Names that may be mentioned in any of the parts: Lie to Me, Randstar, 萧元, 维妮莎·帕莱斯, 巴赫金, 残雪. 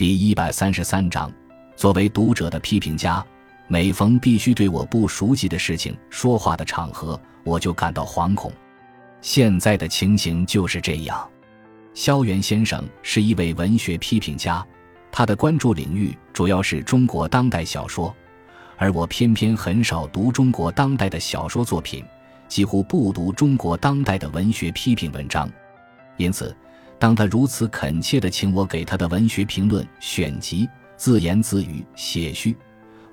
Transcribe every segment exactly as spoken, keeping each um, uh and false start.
第一百三十三章，作为读者的批评家，每逢必须对我不熟悉的事情说话的场合，我就感到惶恐。现在的情形就是这样。萧元先生是一位文学批评家，他的关注领域主要是中国当代小说，而我偏偏很少读中国当代的小说作品，几乎不读中国当代的文学批评文章。因此，当他如此恳切地请我给他的文学评论选集自言自语写序，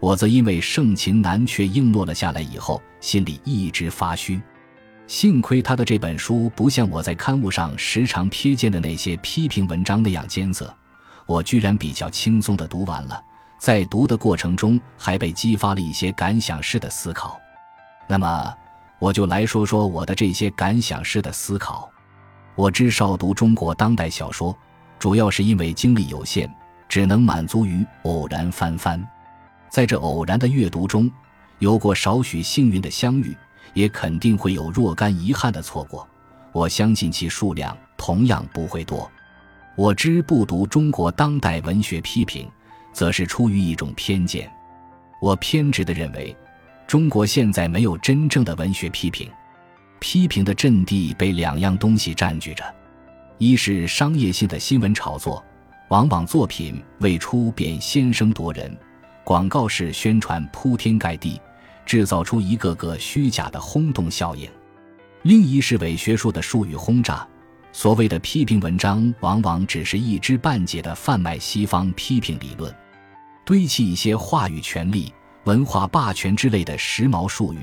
我则因为盛情难却应诺了下来以后，心里一直发虚。幸亏他的这本书不像我在刊物上时常瞥见的那些批评文章那样艰涩，我居然比较轻松地读完了，在读的过程中还被激发了一些感想式的思考。那么，我就来说说我的这些感想式的思考。我之少读中国当代小说，主要是因为精力有限，只能满足于偶然翻翻。在这偶然的阅读中，有过少许幸运的相遇，也肯定会有若干遗憾的错过，我相信其数量同样不会多。我之不读中国当代文学批评，则是出于一种偏见。我偏执地认为，中国现在没有真正的文学批评，批评的阵地被两样东西占据着，一是商业性的新闻炒作，往往作品未出便先声夺人，广告式宣传铺天盖地，制造出一个个虚假的轰动效应；另一是伪学术的术语轰炸，所谓的批评文章往往只是一知半解的贩卖西方批评理论，堆砌一些话语权利、文化霸权之类的时髦术语，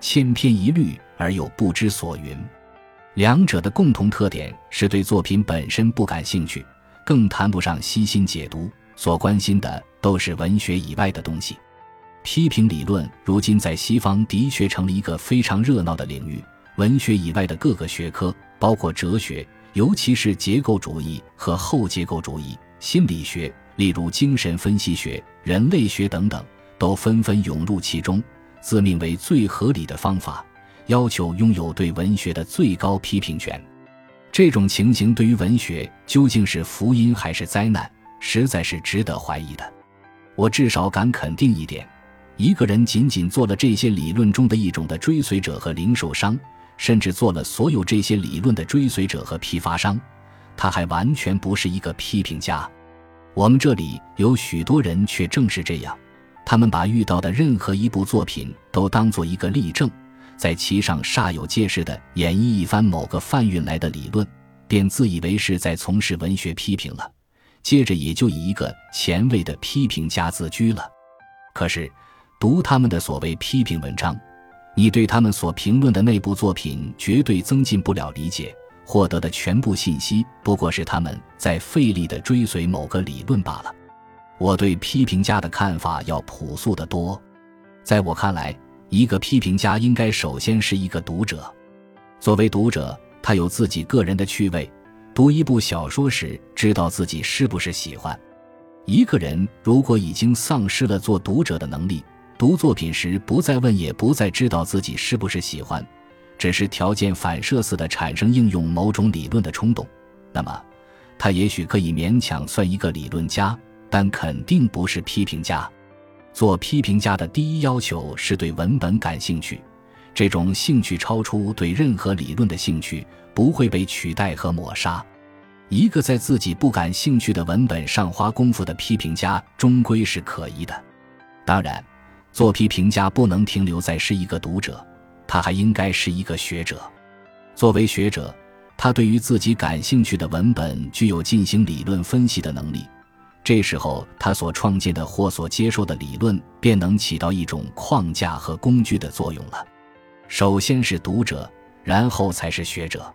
千篇一律而又不知所云。两者的共同特点是对作品本身不感兴趣，更谈不上悉心解读，所关心的都是文学以外的东西。批评理论如今在西方的确成了一个非常热闹的领域，文学以外的各个学科，包括哲学，尤其是结构主义和后结构主义，心理学，例如精神分析学、人类学等等，都纷纷涌入其中，自命为最合理的方法，要求拥有对文学的最高批评权。这种情形对于文学究竟是福音还是灾难，实在是值得怀疑的。我至少敢肯定一点，一个人仅仅做了这些理论中的一种的追随者和零售商，甚至做了所有这些理论的追随者和批发商，他还完全不是一个批评家。我们这里有许多人却正是这样，他们把遇到的任何一部作品都当作一个例证，在其上煞有介事地演绎一番某个贩运来的理论，便自以为是在从事文学批评了，接着也就以一个前卫的批评家自居了。可是读他们的所谓批评文章，你对他们所评论的那部作品绝对增进不了理解，获得的全部信息不过是他们在费力地追随某个理论罢了。我对批评家的看法要朴素得多。在我看来，一个批评家应该首先是一个读者。作为读者，他有自己个人的趣味，读一部小说时知道自己是不是喜欢。一个人如果已经丧失了做读者的能力，读作品时不再问也不再知道自己是不是喜欢，只是条件反射似的产生应用某种理论的冲动，那么他也许可以勉强算一个理论家，但肯定不是批评家。做批评家的第一要求是对文本感兴趣，这种兴趣超出对任何理论的兴趣，不会被取代和抹杀。一个在自己不感兴趣的文本上花功夫的批评家终归是可疑的。当然，做批评家不能停留在是一个读者，他还应该是一个学者。作为学者，他对于自己感兴趣的文本具有进行理论分析的能力，这时候他所创建的或所接受的理论便能起到一种框架和工具的作用了。首先是读者，然后才是学者。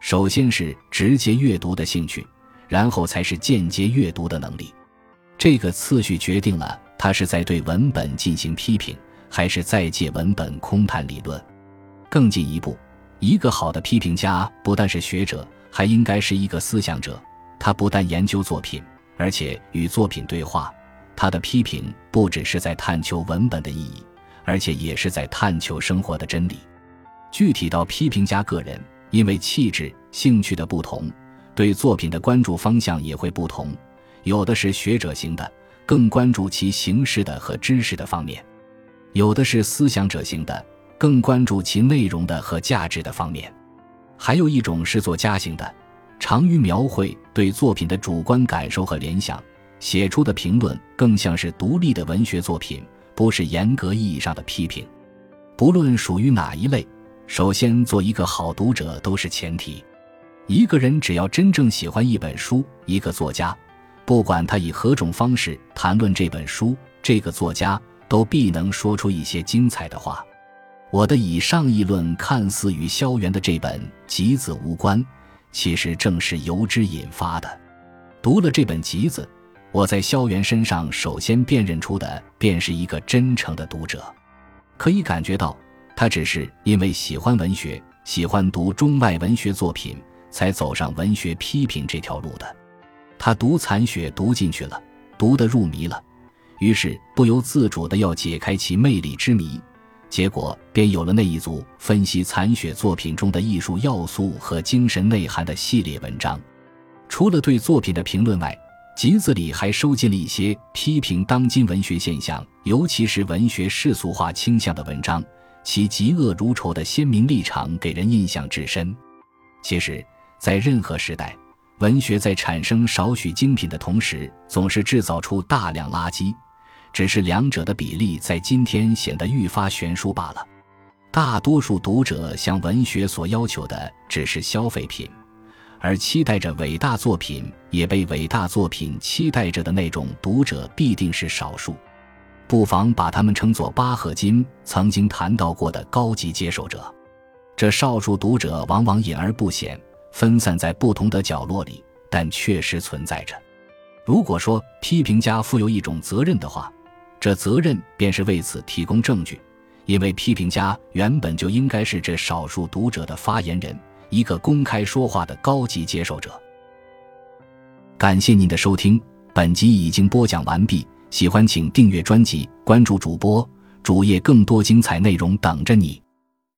首先是直接阅读的兴趣，然后才是间接阅读的能力。这个次序决定了他是在对文本进行批评，还是在借文本空谈理论。更进一步，一个好的批评家不但是学者，还应该是一个思想者。他不但研究作品，而且与作品对话，他的批评不只是在探求文本的意义，而且也是在探求生活的真理。具体到批评家个人，因为气质、兴趣的不同，对作品的关注方向也会不同，有的是学者型的，更关注其形式的和知识的方面；有的是思想者型的，更关注其内容的和价值的方面；还有一种是作家型的，常于描绘对作品的主观感受和联想，写出的评论更像是独立的文学作品，不是严格意义上的批评。不论属于哪一类，首先做一个好读者都是前提。一个人只要真正喜欢一本书、一个作家，不管他以何种方式谈论这本书、这个作家，都必能说出一些精彩的话。我的以上议论看似与萧元的这本《集子》无关，其实正是由之引发的。读了这本《集子》，我在萧元身上首先辨认出的便是一个真诚的读者，可以感觉到他只是因为喜欢文学，喜欢读中外文学作品，才走上文学批评这条路的。他读残雪读进去了，读得入迷了，于是不由自主地要解开其魅力之谜，结果便有了那一组分析残雪作品中的艺术要素和精神内涵的系列文章。除了对作品的评论外，集子里还收进了一些批评当今文学现象，尤其是文学世俗化倾向的文章，其嫉恶如仇的鲜明立场给人印象至深。其实，在任何时代，文学在产生少许精品的同时，总是制造出大量垃圾，只是两者的比例在今天显得愈发悬殊罢了。大多数读者向文学所要求的只是消费品，而期待着伟大作品也被伟大作品期待着的那种读者必定是少数，不妨把他们称作巴赫金曾经谈到过的高级接受者。这少数读者往往隐而不显，分散在不同的角落里，但确实存在着。如果说批评家负有一种责任的话，这责任便是为此提供证据，因为批评家原本就应该是这少数读者的发言人，一个公开说话的高级接受者。感谢您的收听，本集已经播讲完毕，喜欢请订阅专辑，关注主播，主页更多精彩内容等着你。